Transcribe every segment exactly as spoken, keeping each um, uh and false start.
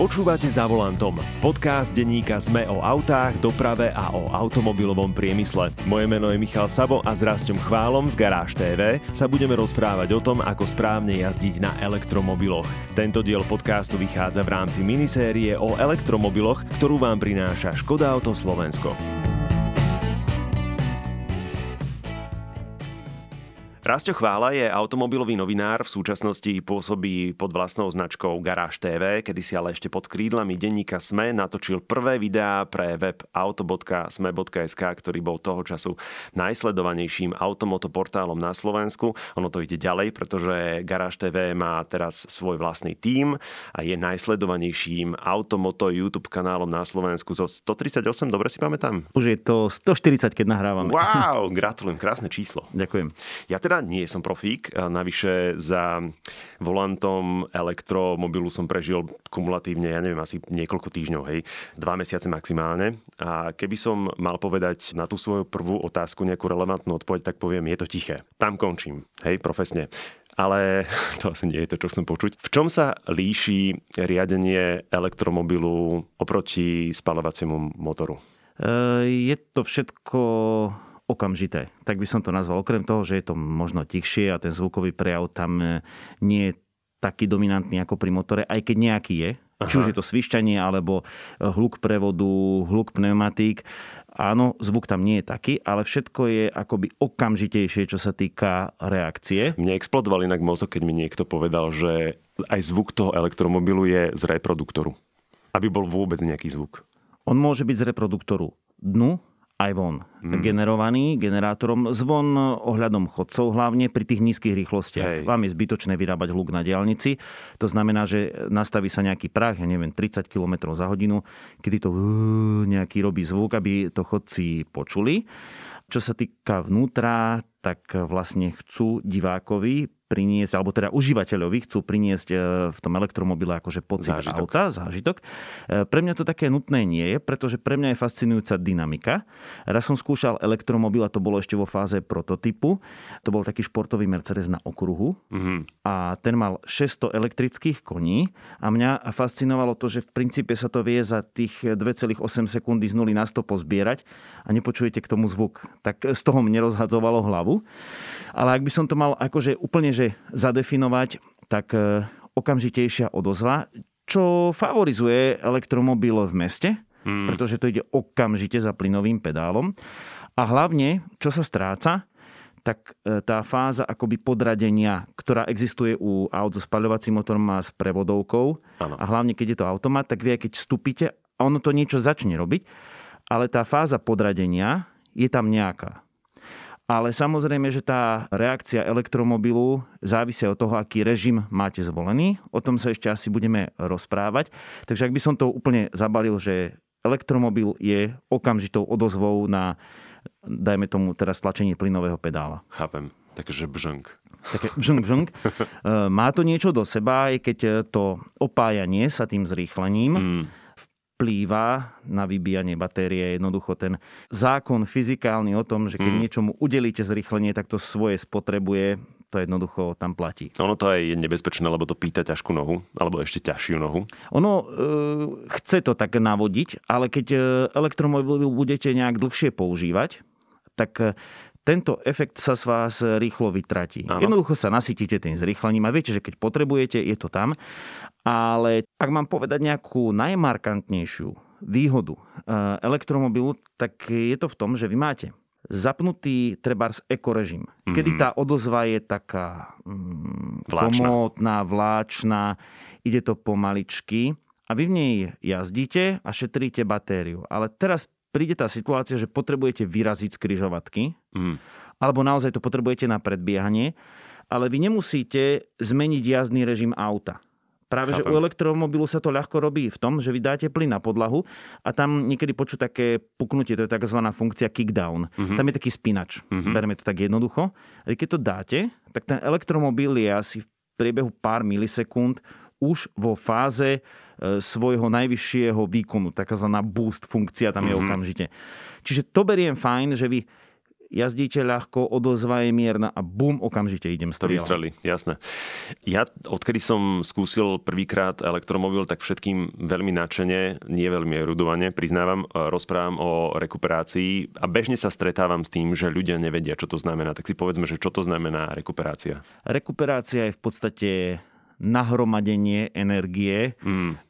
Počúvate Za volantom, podcast denníka es em e o autách, doprave a o automobilovom priemysle. Moje meno je Michal Sabo a s Rasťom Chválom z Garáž té vé sa budeme rozprávať o tom, ako správne jazdiť na elektromobiloch. Tento diel podcastu vychádza v rámci minisérie o elektromobiloch, ktorú vám prináša Škoda Auto Slovensko. Rasťo Chvála je automobilový novinár, v súčasnosti pôsobí pod vlastnou značkou Garáž té vé, kedy si ale ešte pod krídlami denníka es em e natočil prvé videá pre web auto bodka es em e bodka es ká, ktorý bol toho času najsledovanejším automotoportálom na Slovensku. Ono to ide ďalej, pretože Garáž té vé má teraz svoj vlastný tím a je najsledovanejším automoto YouTube kanálom na Slovensku zo sto tridsaťosem, dobre si pamätám? Už je to sto štyridsať, keď nahrávame. Wow, gratulujem, krásne číslo. Ďakujem. Ja teda nie som profík, navyše za volantom elektromobilu som prežil kumulatívne, ja neviem, asi niekoľko týždňov, hej, dva mesiace maximálne. A keby som mal povedať na tú svoju prvú otázku nejakú relevantnú odpoveď, tak poviem, je to tiché. Tam končím, hej, profesne. Ale to asi nie je to, čo chcem počuť. V čom sa líši riadenie elektromobilu oproti spaľovaciemu motoru? Je to všetko okamžité. Tak by som to nazval. Okrem toho, že je to možno tichšie a ten zvukový prejav tam nie je taký dominantný ako pri motore, aj keď nejaký je. Aha. Či už je to svišťanie, alebo hluk prevodu, hluk pneumatík. Áno, zvuk tam nie je taký, ale všetko je akoby okamžitejšie, čo sa týka reakcie. Mne explodoval inak mozog, keď mi niekto povedal, že aj zvuk toho elektromobilu je z reproduktoru. Aby bol vôbec nejaký zvuk. On môže byť z reproduktoru dnu, aj von. Mm. Generovaný generátorom zvon ohľadom chodcov, hlavne pri tých nízkych rýchlostiach. Hej. Vám je zbytočné vyrábať hluk na diaľnici. To znamená, že nastaví sa nejaký prah, ja neviem, tridsať kilometrov za hodinu, kedy to nejaký robí zvuk, aby to chodci počuli. Čo sa týka vnútra, tak vlastne chcú divákovi priniesť, alebo teda užívateľovi chcú priniesť v tom elektromobile akože pocit zážitok. Auta, zážitok. Pre mňa to také nutné nie je, pretože pre mňa je fascinujúca dynamika. Raz som skúšal elektromobil a to bolo ešte vo fáze prototypu. To bol taký športový Mercedes na okruhu, mm-hmm, a ten mal šesťsto elektrických koní a mňa fascinovalo to, že v princípe sa to vie za tých dve celé osem sekundy z nuly na sto pozbierať a nepočujete k tomu zvuk. Tak z toho mne rozhadzovalo hlavu. Ale ak by som to mal akože úplne že zadefinovať, tak okamžitejšia odozva, čo favorizuje elektromobil v meste, mm. pretože to ide okamžite za plynovým pedálom. A hlavne, čo sa stráca, tak tá fáza akoby podradenia, ktorá existuje u aut so spaľovacím motorom a s prevodovkou. Ano. A hlavne, keď je to automat, tak vie, keď vstúpite, a ono to niečo začne robiť. Ale tá fáza podradenia je tam nejaká. Ale samozrejme, že tá reakcia elektromobilu závisia od toho, aký režim máte zvolený. O tom sa ešte asi budeme rozprávať. Takže ak by som to úplne zabalil, že elektromobil je okamžitou odozvou na, dajme tomu teraz, tlačenie plynového pedála. Chápem. Takže bžunk. Také bžunk, bžunk. Má to niečo do seba, aj keď to opájanie sa tým zrýchlením mm. vplýva na vybíjanie batérie. Jednoducho ten zákon fyzikálny o tom, že keď mm. niečomu udelíte zrýchlenie, tak to svoje spotrebuje, to jednoducho tam platí. Ono to aj je nebezpečné, lebo to pýta ťažkú nohu, alebo ešte ťažšiu nohu. Ono e, chce to tak navodiť, ale keď elektromobil budete nejak dlhšie používať, tak tento efekt sa s vás rýchlo vytratí. Áno. Jednoducho sa nasytíte tým zrýchlením a viete, že keď potrebujete, je to tam. Ale ak mám povedať nejakú najmarkantnejšiu výhodu elektromobilu, tak je to v tom, že vy máte zapnutý trebárs ekorežim, mm-hmm, kedy tá odozva je taká mm, vláčna. komódna, vláčna, ide to pomaličky a vy v nej jazdíte a šetríte batériu. Ale teraz príde tá situácia, že potrebujete vyraziť z križovatky, mm. alebo naozaj to potrebujete na predbiehanie, ale vy nemusíte zmeniť jazdný režim auta. Práve, chápem, že u elektromobilu sa to ľahko robí v tom, že vy dáte plyn na podlahu a tam niekedy počuť také puknutie, to je tzv. Funkcia kickdown. Mm-hmm. Tam je taký spínač, mm-hmm, berme to tak jednoducho. Ale keď to dáte, tak ten elektromobil je asi v priebehu pár milisekúnd už vo fáze svojho najvyššieho výkonu. Takzvaná boost funkcia tam je, mm-hmm, okamžite. Čiže to beriem fajn, že vy jazdíte ľahko, odozva je mierna a bum, okamžite idem strieľať. Strely, jasné. Ja, odkedy som skúsil prvýkrát elektromobil, tak všetkým veľmi nadšene, nie veľmi erudovane, priznávam, rozprávam o rekuperácii a bežne sa stretávam s tým, že ľudia nevedia, čo to znamená. Tak si povedzme, že čo to znamená rekuperácia. Rekuperácia je v podstate nahromadenie energie mm.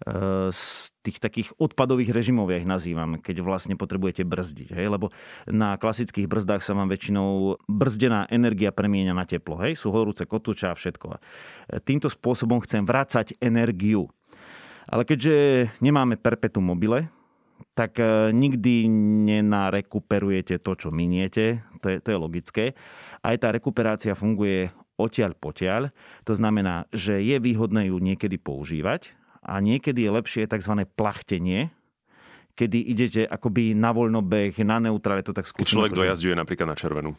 z tých takých odpadových režimov, ja ich nazývam, keď vlastne potrebujete brzdiť. Hej? Lebo na klasických brzdách sa vám väčšinou brzdená energia premieňa na teplo. Hej? Sú horúce kotúče a všetko. Týmto spôsobom chcem vrácať energiu. Ale keďže nemáme perpetuum mobile, tak nikdy nenarekuperujete to, čo miniete. To je, to je logické. Aj tá rekuperácia funguje odtiaľ potiaľ. To znamená, že je výhodné ju niekedy používať a niekedy je lepšie tzv. Plachtenie, kedy idete akoby na voľnobeh, na neutrale, to tak skúšam. Keď človek dojazduje napríklad na červenú.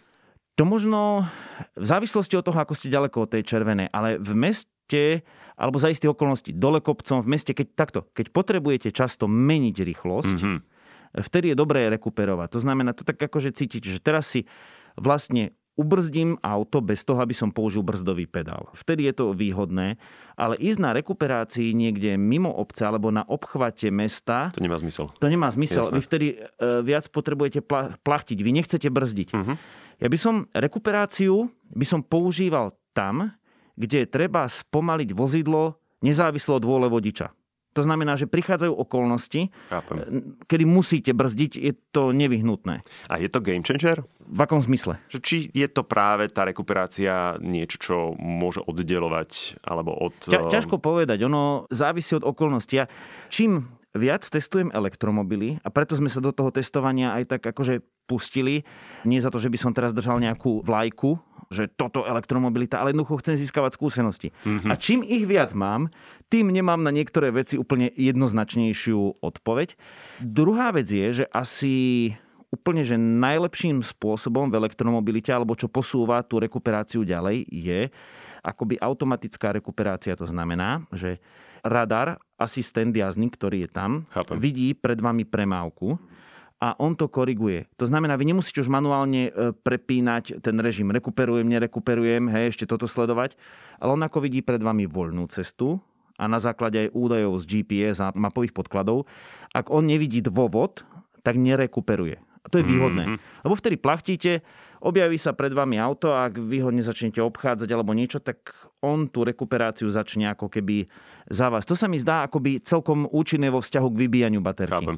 To možno v závislosti od toho, ako ste ďaleko od tej červenej, ale v meste alebo za istých okolností dole kopcom, v meste, keď takto, keď potrebujete často meniť rýchlosť, mm-hmm. vtedy je dobré rekuperovať. To znamená, to tak akože cítiť, že teraz si vlastne ubrzdím auto bez toho, aby som použil brzdový pedál. Vtedy je to výhodné, ale ísť na rekuperácii niekde mimo obce alebo na obchvate mesta... To nemá zmysel. To nemá zmysel. Jasné. Vy vtedy viac potrebujete plachtiť. Vy nechcete brzdiť. Uh-huh. Ja by som rekuperáciu by som používal tam, kde treba spomaliť vozidlo nezávislo od vôle vodiča. To znamená, že prichádzajú okolnosti, Chápem. kedy musíte brzdiť, je to nevyhnutné. A je to game changer? V akom zmysle? Či je to práve tá rekuperácia niečo, čo môže oddelovať? Alebo od... Ťa, ťažko povedať, ono závisí od okolností. Ja čím viac testujem elektromobily a preto sme sa do toho testovania aj tak akože pustili. Nie za to, že by som teraz držal nejakú vlajku, že toto elektromobilita, ale jednoducho chcem získavať skúsenosti. Mm-hmm. A čím ich viac mám, tým nemám na niektoré veci úplne jednoznačnejšiu odpoveď. Druhá vec je, že asi úplne že najlepším spôsobom v elektromobilite, alebo čo posúva tú rekuperáciu ďalej, je akoby automatická rekuperácia. To znamená, že radar, asistent jazdný, ktorý je tam, Chápem. vidí pred vami premávku a on to koriguje. To znamená, vy nemusíte už manuálne prepínať ten režim. Rekuperujem, nerekuperujem, hej, ešte toto sledovať. Ale on ako vidí pred vami voľnú cestu a na základe aj údajov z gé pé es a mapových podkladov, ak on nevidí dôvod, tak nerekuperuje. A to je výhodné. Mm-hmm. Lebo vtedy plachtíte, objaví sa pred vami auto a ak vy ho nezačnete obchádzať alebo niečo, tak on tú rekuperáciu začne ako keby za vás. To sa mi zdá akoby celkom účinné vo vzťahu k vybíjaniu baterky. Chápem.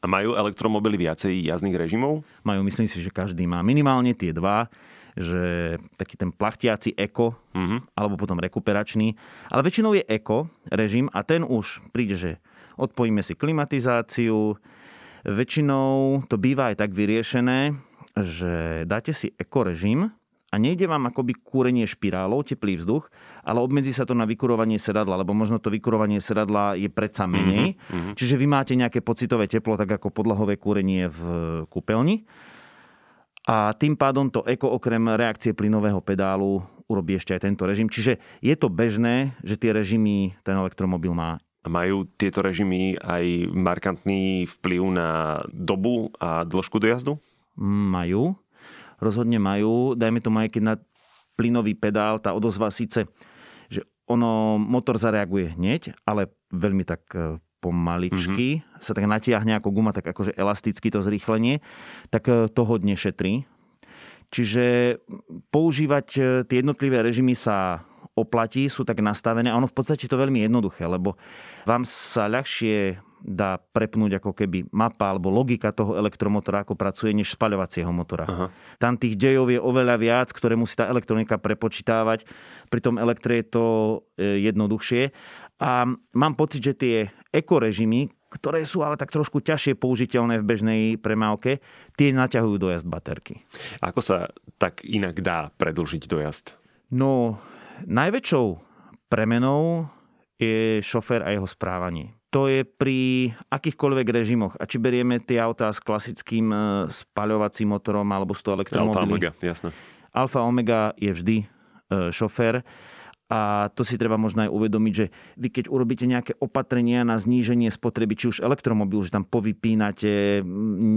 A majú elektromobily viacej jazdných režimov? Majú, myslím si, že každý má. Minimálne tie dva, že taký ten plachtiaci eko, mm-hmm. alebo potom rekuperačný. Ale väčšinou je eko režim a ten už príde, že odpojíme si klimatizáciu. Väčšinou to býva aj tak vyriešené, že dáte si ekorežim a nejde vám akoby kúrenie špirálou, teplý vzduch, ale obmedzí sa to na vykurovanie sedadla, lebo možno to vykurovanie sedadla je predsa menej. Mm-hmm. Čiže vy máte nejaké pocitové teplo, tak ako podlahové kúrenie v kúpeľni. A tým pádom to eko okrem reakcie plynového pedálu urobí ešte aj tento režim. Čiže je to bežné, že tie režimy ten elektromobil má. Majú tieto režimy aj markantný vplyv na dobu a dĺžku dojazdu? Majú. Rozhodne majú. Dajme tomu aj keď na plynový pedál tá odozva síce, že ono motor zareaguje hneď, ale veľmi tak pomaličky. Mm-hmm. Sa tak natiahne ako guma, tak akože elasticky to zrýchlenie. Tak to hodne šetrí. Čiže používať tie jednotlivé režimy sa oplatí, sú tak nastavené a ono v podstate to veľmi jednoduché, lebo vám sa ľahšie dá prepnúť ako keby mapa alebo logika toho elektromotora, ako pracuje, než spaľovacieho motora. Aha. Tam tých dejov je oveľa viac, ktoré musí tá elektronika prepočítavať. Pri tom elektre je to jednoduchšie. A mám pocit, že tie ekorežimy, ktoré sú ale tak trošku ťažšie použiteľné v bežnej premávke, tie naťahujú dojazd baterky. Ako sa tak inak dá predĺžiť dojazd? No... Najväčšou premenou je šofér a jeho správanie. To je pri akýchkoľvek režimoch. A či berieme tie autá s klasickým spaľovacím motorom alebo s tou elektromobilí. Alfa omega, jasné. Alfa omega je vždy šofér. A to si treba možno aj uvedomiť, že vy keď urobíte nejaké opatrenia na zníženie spotreby, či už elektromobil, že tam povypínate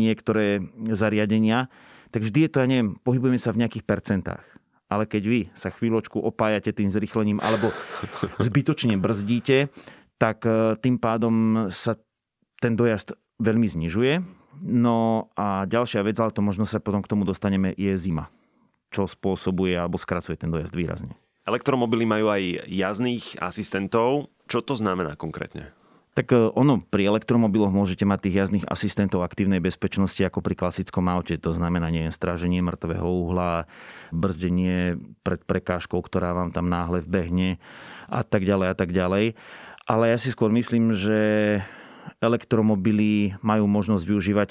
niektoré zariadenia, tak vždy je to, ja neviem, pohybujeme sa v nejakých percentách. Ale keď vy sa chvíľočku opájate tým zrýchlením alebo zbytočne brzdíte, tak tým pádom sa ten dojazd veľmi znižuje. No a ďalšia vec, ale to možno sa potom k tomu dostaneme, je zima. Čo spôsobuje alebo skracuje ten dojazd výrazne. Elektromobily majú aj jazdných asistentov. Čo to znamená konkrétne? Tak ono, pri elektromobiloch môžete mať tých jazdných asistentov aktívnej bezpečnosti ako pri klasickom aute. To znamená nie stráženie mŕtvého uhla, brzdenie pred prekážkou, ktorá vám tam náhle vbehne a tak ďalej a tak ďalej. Ale ja si skôr myslím, že elektromobily majú možnosť využívať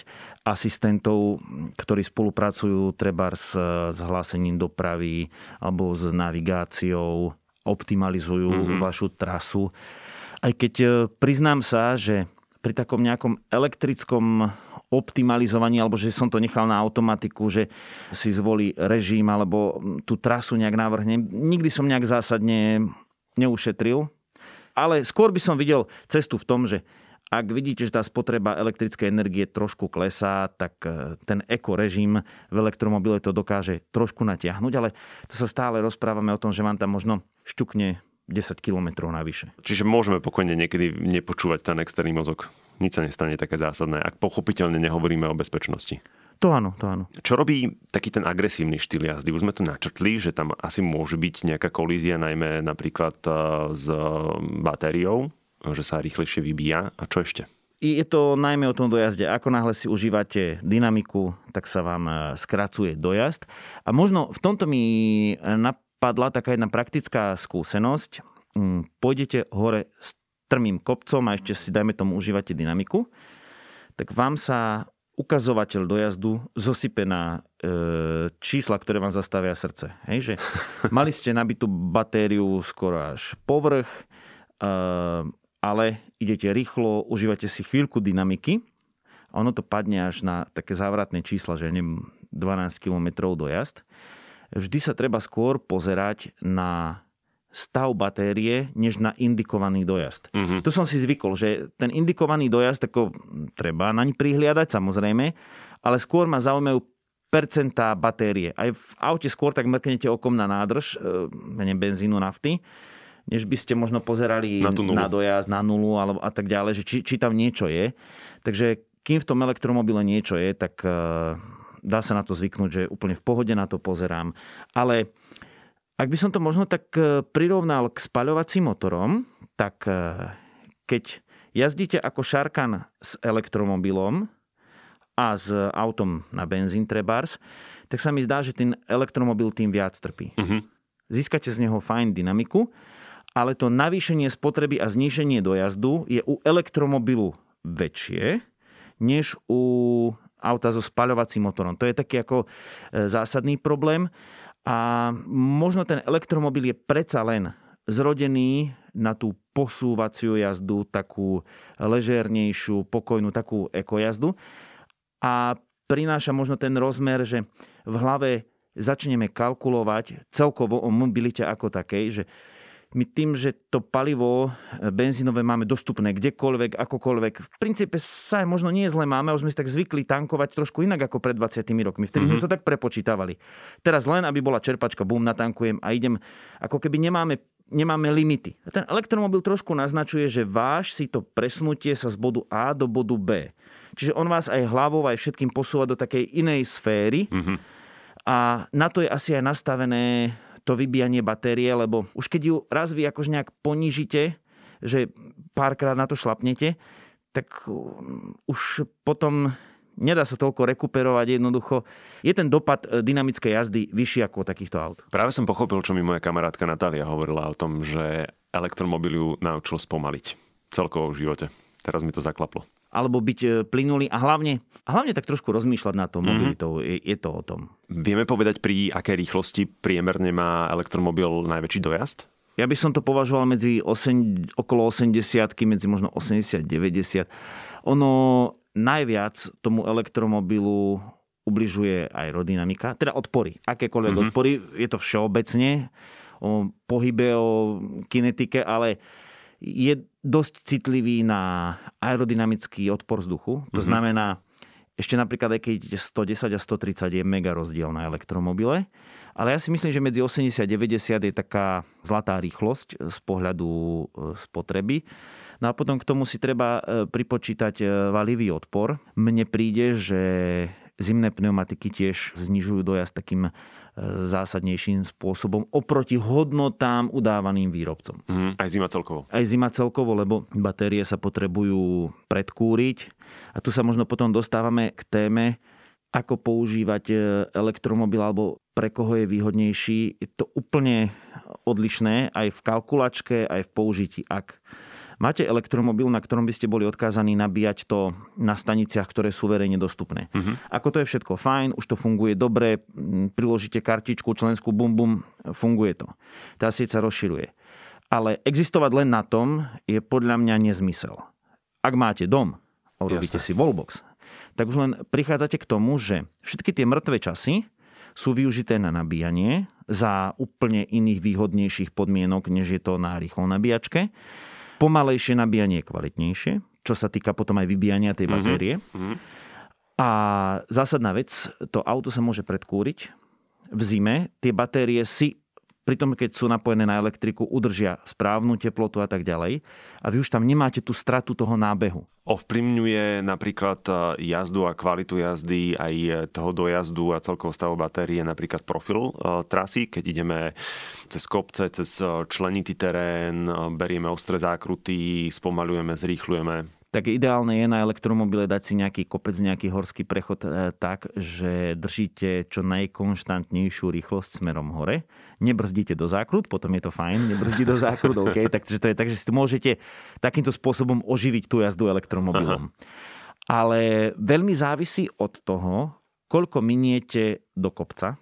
asistentov, ktorí spolupracujú treba s hlásením dopravy alebo s navigáciou, optimalizujú mm-hmm. vašu trasu. Aj keď priznám sa, že pri takom nejakom elektrickom optimalizovaní, alebo že som to nechal na automatiku, že si zvolí režim alebo tú trasu nejak navrhne, nikdy som nejak zásadne neušetril. Ale skôr by som videl cestu v tom, že ak vidíte, že tá spotreba elektrickej energie trošku klesá, tak ten ekorežim v elektromobile to dokáže trošku natiahnuť, ale to sa stále rozprávame o tom, že vám tam možno šťukne desať kilometrov navyše. Čiže môžeme pokojne niekedy nepočúvať ten externý mozog. Nič sa nestane také zásadné, ak pochopiteľne nehovoríme o bezpečnosti. To áno, to áno. Čo robí taký ten agresívny štýl jazdy? Už sme to načrtli, že tam asi môže byť nejaká kolízia, najmä napríklad s batériou, že sa rýchlejšie vybíja. A čo ešte? Je to najmä o tom dojazde. Ako náhle si užívate dynamiku, tak sa vám skracuje dojazd. A možno v tomto mi napadla taká jedna praktická skúsenosť. Pôjdete hore strmým kopcom a ešte si, dajme tomu, užívate dynamiku. Tak vám sa ukazovateľ dojazdu zosype na e, čísla, ktoré vám zastavia srdce. Hej, že mali ste nabitú batériu skoro až povrch, ale idete rýchlo, užívate si chvíľku dynamiky a ono to padne až na také závratné čísla, že neviem, dvanásť kilometrov dojazd. Vždy sa treba skôr pozerať na stav batérie, než na indikovaný dojazd. Mm-hmm. To som si zvykol, že ten indikovaný dojazd, tako, treba naň prihliadať, samozrejme, ale skôr ma zaujímajú percentá batérie. Aj v aute skôr tak mrknete okom na nádrž, menej benzínu, nafty, než by ste možno pozerali na, na dojazd, na nulu alebo a tak ďalej, že či, či tam niečo je. Takže kým v tom elektromobile niečo je, tak uh, dá sa na to zvyknúť, že úplne v pohode na to pozerám. Ale ak by som to možno tak uh, prirovnal k spaľovacím motorom, tak uh, keď jazdíte ako šarkan s elektromobilom a s autom na benzín trebárs, tak sa mi zdá, že ten elektromobil tým viac trpí. Uh-huh. Získate z neho fajn dynamiku, ale to navýšenie spotreby a zníženie dojazdu je u elektromobilu väčšie, než u auta so spaľovacím motorom. To je taký ako zásadný problém. A možno ten elektromobil je predsa len zrodený na tú posúvaciu jazdu, takú ležernejšiu, pokojnú, takú ekojazdu. A prináša možno ten rozmer, že v hlave začneme kalkulovať celkovo o mobilite ako takej, že my tým, že to palivo benzínové máme dostupné kdekoľvek, akokoľvek, v princípe sa aj možno nie zle máme, už sme si tak zvykli tankovať trošku inak ako pred dvadsiatimi rokmi. Vtedy mm-hmm. sme to tak prepočítavali. Teraz len, aby bola čerpačka, bum, natankujem a idem, ako keby nemáme, nemáme limity. Ten elektromobil trošku naznačuje, že váš si to presunutie sa z bodu A do bodu B. Čiže on vás aj hlavou, aj všetkým posúva do takej inej sféry mm-hmm. a na to je asi aj nastavené to vybíjanie batérie, lebo už keď ju raz vy akož nejak ponížite, že párkrát na to šlapnete, tak už potom nedá sa toľko rekuperovať jednoducho. Je ten dopad dynamickej jazdy vyšší ako takýchto aut. Práve som pochopil, čo mi moja kamarátka Natália hovorila o tom, že elektromobil ju naučil spomaliť celkovo v živote. Teraz mi to zaklaplo. Alebo byť plynulý a hlavne, hlavne tak trošku rozmýšľať na to mobilitou. Mm-hmm. Je, je to o tom. Vieme povedať, pri akej rýchlosti priemerne má elektromobil najväčší dojazd? Ja by som to považoval medzi osem, okolo osemdesiatky, medzi možno osemdesiat deväťdesiat. Ono najviac tomu elektromobilu ubližuje aerodynamika, teda odpory. Akékoľvek mm-hmm. odpory, je to všeobecne o pohybe, o kinetike, ale je dosť citlivý na aerodynamický odpor vzduchu. To mm-hmm. znamená, Ešte napríklad, aj keď idete stodesať a stotridsať, je mega rozdiel na elektromobile. Ale ja si myslím, že medzi osemdesiat a deväťdesiat je taká zlatá rýchlosť z pohľadu spotreby. No a potom k tomu si treba pripočítať valivý odpor. Mne príde, že zimné pneumatiky tiež znižujú dojazd takým zásadnejším spôsobom oproti hodnotám udávaným výrobcom. Mm, aj zima celkovo. Aj zima celkovo, lebo batérie sa potrebujú predkúriť. A tu sa možno potom dostávame k téme, ako používať elektromobil alebo pre koho je výhodnejší. Je to úplne odlišné aj v kalkulačke, aj v použití. Ak máte elektromobil, na ktorom by ste boli odkázaní nabíjať to na staniciach, ktoré sú verejne dostupné. Uh-huh. Ako to je všetko fajn, už to funguje dobre, priložíte kartičku členskú, bum, bum, funguje to. Tá sieť sa rozširuje. Ale existovať len na tom je podľa mňa nezmysel. Ak máte dom a urobíte si wallbox, tak už len prichádzate k tomu, že všetky tie mŕtve časy sú využité na nabíjanie za úplne iných výhodnejších podmienok, než je to na rýchlo nabíjačke. Pomalejšie nabíjanie je kvalitnejšie, čo sa týka potom aj vybíjania tej batérie. Mm-hmm. A zásadná vec, to auto sa môže predkúriť v zime. Tie batérie si, pri tom, keď sú napojené na elektriku, udržia správnu teplotu a tak ďalej. A vy už tam nemáte tú stratu toho nábehu. Ovplyvňuje napríklad jazdu a kvalitu jazdy, aj toho dojazdu a celkovo stavu batérie, napríklad profil trasy, keď ideme cez kopce, cez členitý terén, berieme ostré zákruty, spomaľujeme, zrýchľujeme. Tak ideálne je na elektromobile dať si nejaký kopec, nejaký horský prechod tak, že držíte čo najkonštantnejšiu rýchlosť smerom hore. Nebrzdíte do zákrut, potom je to fajn, nebrzdí do zákrut, OK. Takže to je tak, že si môžete takýmto spôsobom oživiť tú jazdu elektromobilom. Aha. Ale veľmi závisí od toho, koľko miniete do kopca,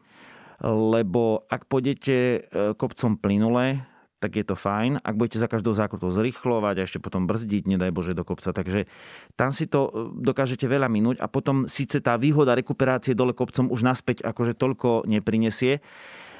lebo ak pôjdete kopcom plynule, tak je to fajn. Ak budete za každou zákrutou zrýchlovať a ešte potom brzdiť, nedaj Bože, do kopca. Takže tam si to dokážete veľa minúť a potom síce tá výhoda rekuperácie dole kopcom už naspäť akože toľko neprinesie.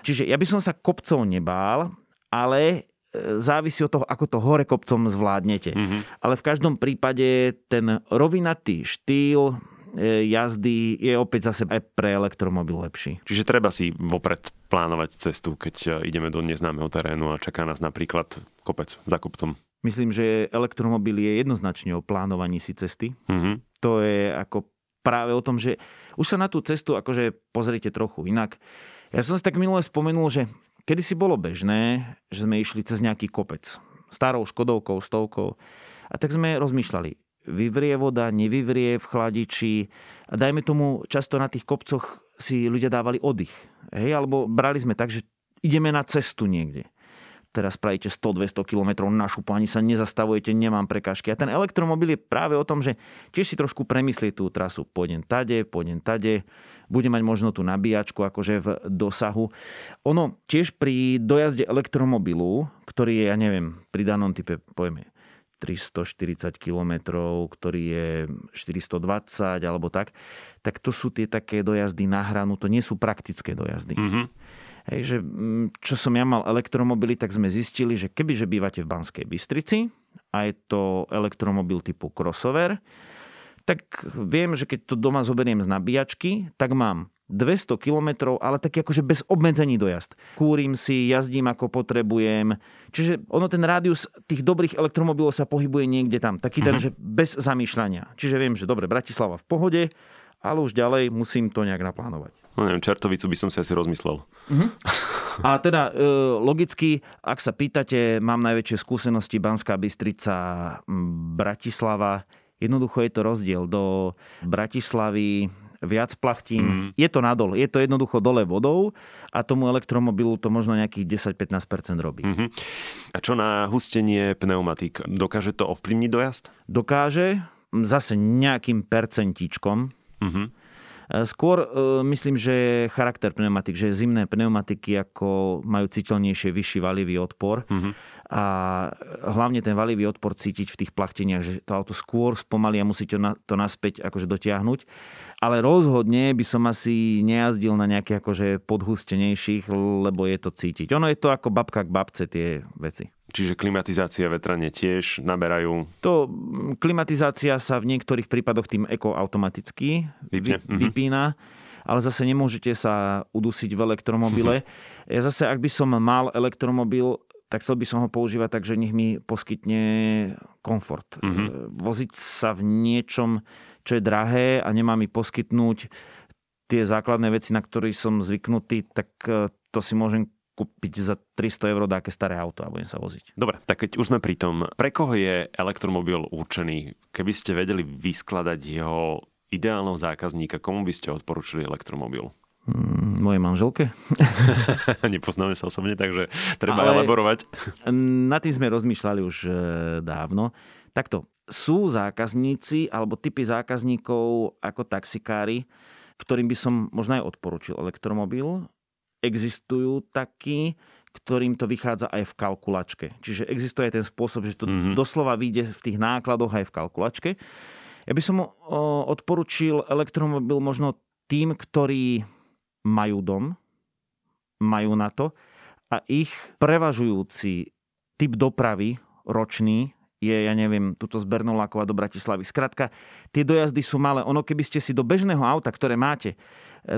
Čiže ja by som sa kopcov nebál, ale závisí od toho, ako to hore kopcom zvládnete. Mm-hmm. Ale v každom prípade ten rovinatý štýl jazdy je opäť zase aj pre elektromobil lepší. Čiže treba si vopred plánovať cestu, keď ideme do neznámeho terénu a čaká nás napríklad kopec za kopcom. Myslím, že elektromobil je jednoznačne o plánovaní si cesty. Mm-hmm. To je ako práve o tom, že už sa na tú cestu akože pozrite trochu inak. Ja som si tak minule spomenul, že kedysi bolo bežné, že sme išli cez nejaký kopec. Starou Škodovkou, Stovkou. A tak sme rozmýšľali, vyvrie voda, nevyvrie v chladiči. A dajme tomu, často na tých kopcoch si ľudia dávali oddych. Hej, alebo brali sme tak, že ideme na cestu niekde. Teraz pravíte sto dvesto kilometrov na šupu, ani sa nezastavujete, nemám prekážky. A ten elektromobil je práve o tom, že tiež si trošku premyslí tú trasu. Pôjdem tade, pôjdem tade, budem mať možno tú nabíjačku akože v dosahu. Ono tiež pri dojazde elektromobilu, ktorý je, ja neviem, pri danom type pojme tristoštyridsať kilometrov, ktorý je štyristodvadsať alebo tak, tak to sú tie také dojazdy na hranu, to nie sú praktické dojazdy. Mm-hmm. Hej, že, čo som ja mal elektromobily, tak sme zistili, že kebyže bývate v Banskej Bystrici a je to elektromobil typu crossover, tak viem, že keď to doma zoberiem z nabíjačky, tak mám dvesto kilometrov, ale taký akože bez obmedzení dojazd. Kúrim si, jazdím ako potrebujem. Čiže ono ten rádius tých dobrých elektromobilov sa pohybuje niekde tam. Taký ten, mm-hmm. že bez zamýšľania. Čiže viem, že dobre, Bratislava v pohode, ale už ďalej musím to nejak naplánovať. No neviem, Čertovicu by som si asi rozmyslel. Mm-hmm. A teda e, logicky, ak sa pýtate, mám najväčšie skúsenosti Banská Bystrica, Bratislava. Jednoducho je to rozdiel. Do Bratislavy viac plachtím. Mm. Je to nadol. Je to jednoducho dole vodou a tomu elektromobilu to možno nejakých desať až pätnásť percent robí. Mm-hmm. A čo na hustenie pneumatík? Dokáže to ovplyvniť dojazd? Dokáže. Zase nejakým percentičkom. Mm-hmm. Skôr myslím, že charakter pneumatik, že zimné pneumatiky ako majú citeľnejšie vyšší valivý odpor. Mm-hmm. A hlavne ten valivý odpor cítiť v tých plachteniach, že to auto skôr spomalí a musíte to naspäť akože dotiahnuť. Ale rozhodne by som asi nejazdil na nejakých akože podhustenejších, lebo je to cítiť. Ono je to ako babka k babce tie veci. Čiže klimatizácia, vetranie tiež naberajú? To klimatizácia sa v niektorých prípadoch tým eko automaticky Vypne. vypína, mm-hmm. ale zase nemôžete sa udusiť v elektromobile. Ja zase, ak by som mal elektromobil, tak chcel by som ho používať tak, že nech mi poskytne komfort. Mm-hmm. Voziť sa v niečom, čo je drahé a nemá mi poskytnúť tie základné veci, na ktorých som zvyknutý, tak to si môžem kúpiť za tristo eur dáke staré auto a budem sa voziť. Dobre, tak keď už sme pri tom, pre koho je elektromobil určený? Keby ste vedeli vyskladať jeho ideálneho zákazníka, komu by ste odporúčili elektromobil? Mm, mojej manželke. Nepoznáme sa osobne, takže treba Ale elaborovať. Nad tým sme rozmýšľali už dávno. Takto, sú zákazníci alebo typy zákazníkov ako taxikári, ktorým by som možno aj odporúčil elektromobil. Existujú takí, ktorým to vychádza aj v kalkulačke. Čiže existuje aj ten spôsob, že to mm-hmm. doslova vyjde v tých nákladoch aj v kalkulačke. Ja by som odporučil elektromobil možno tým, ktorí majú dom, majú na to a ich prevažujúci typ dopravy ročný je, ja neviem, tuto z Bernolákova do Bratislavy. Skrátka, tie dojazdy sú malé. Ono, keby ste si do bežného auta, ktoré máte,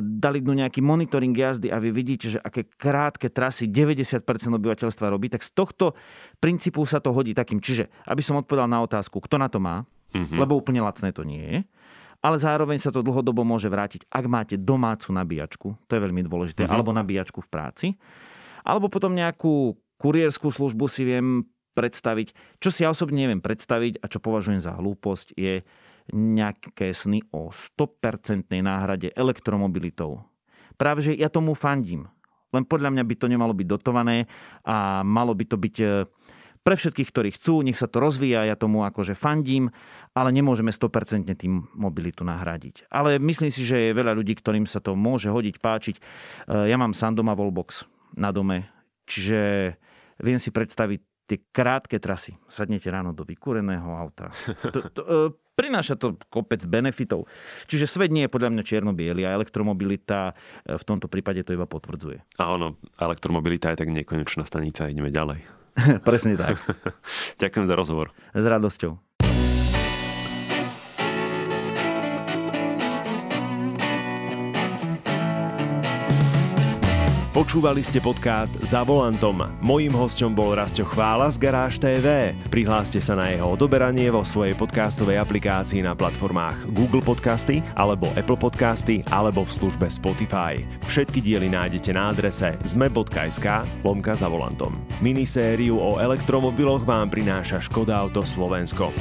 dali dnu nejaký monitoring jazdy a vy vidíte, že aké krátke trasy deväťdesiat percent obyvateľstva robí, tak z tohto princípu sa to hodí takým. Čiže, aby som odpovedal na otázku, kto na to má, mm-hmm. lebo úplne lacné to nie je, ale zároveň sa to dlhodobo môže vrátiť, ak máte domácu nabíjačku, to je veľmi dôležité, mm-hmm. alebo nabíjačku v práci, alebo potom nejakú kurierskú službu si viem predstaviť. Čo si ja osobne neviem predstaviť a čo považujem za hlúposť, je nejaké sny o sto percent náhrade elektromobilitou. Práve, že ja tomu fandím. Len podľa mňa by to nemalo byť dotované a malo by to byť pre všetkých, ktorí chcú, nech sa to rozvíja, ja tomu akože fandím, ale nemôžeme sto percent tým mobilitu nahradiť. Ale myslím si, že je veľa ľudí, ktorým sa to môže hodiť, páčiť. Ja mám sám doma wallbox na dome, čiže viem si predstaviť tie krátke trasy. Sadnete ráno do vykúreného auta. To, to, e, prináša to kopec benefitov. Čiže svet nie je podľa mňa čierno-biely a elektromobilita e, v tomto prípade to iba potvrdzuje. A ono, elektromobilita je tak nekonečná stanica, ideme ďalej. Presne tak. Ďakujem za rozhovor. S radosťou. Počúvali ste podcast Za volantom. Mojím hosťom bol Rasťo Chvála z Garáž té vé. Prihláste sa na jeho odoberanie vo svojej podcastovej aplikácii na platformách Google Podcasty alebo Apple Podcasty alebo v službe Spotify. Všetky diely nájdete na adrese sme.sk lomka za volantom. Minisériu o elektromobiloch vám prináša Škoda Auto Slovensko.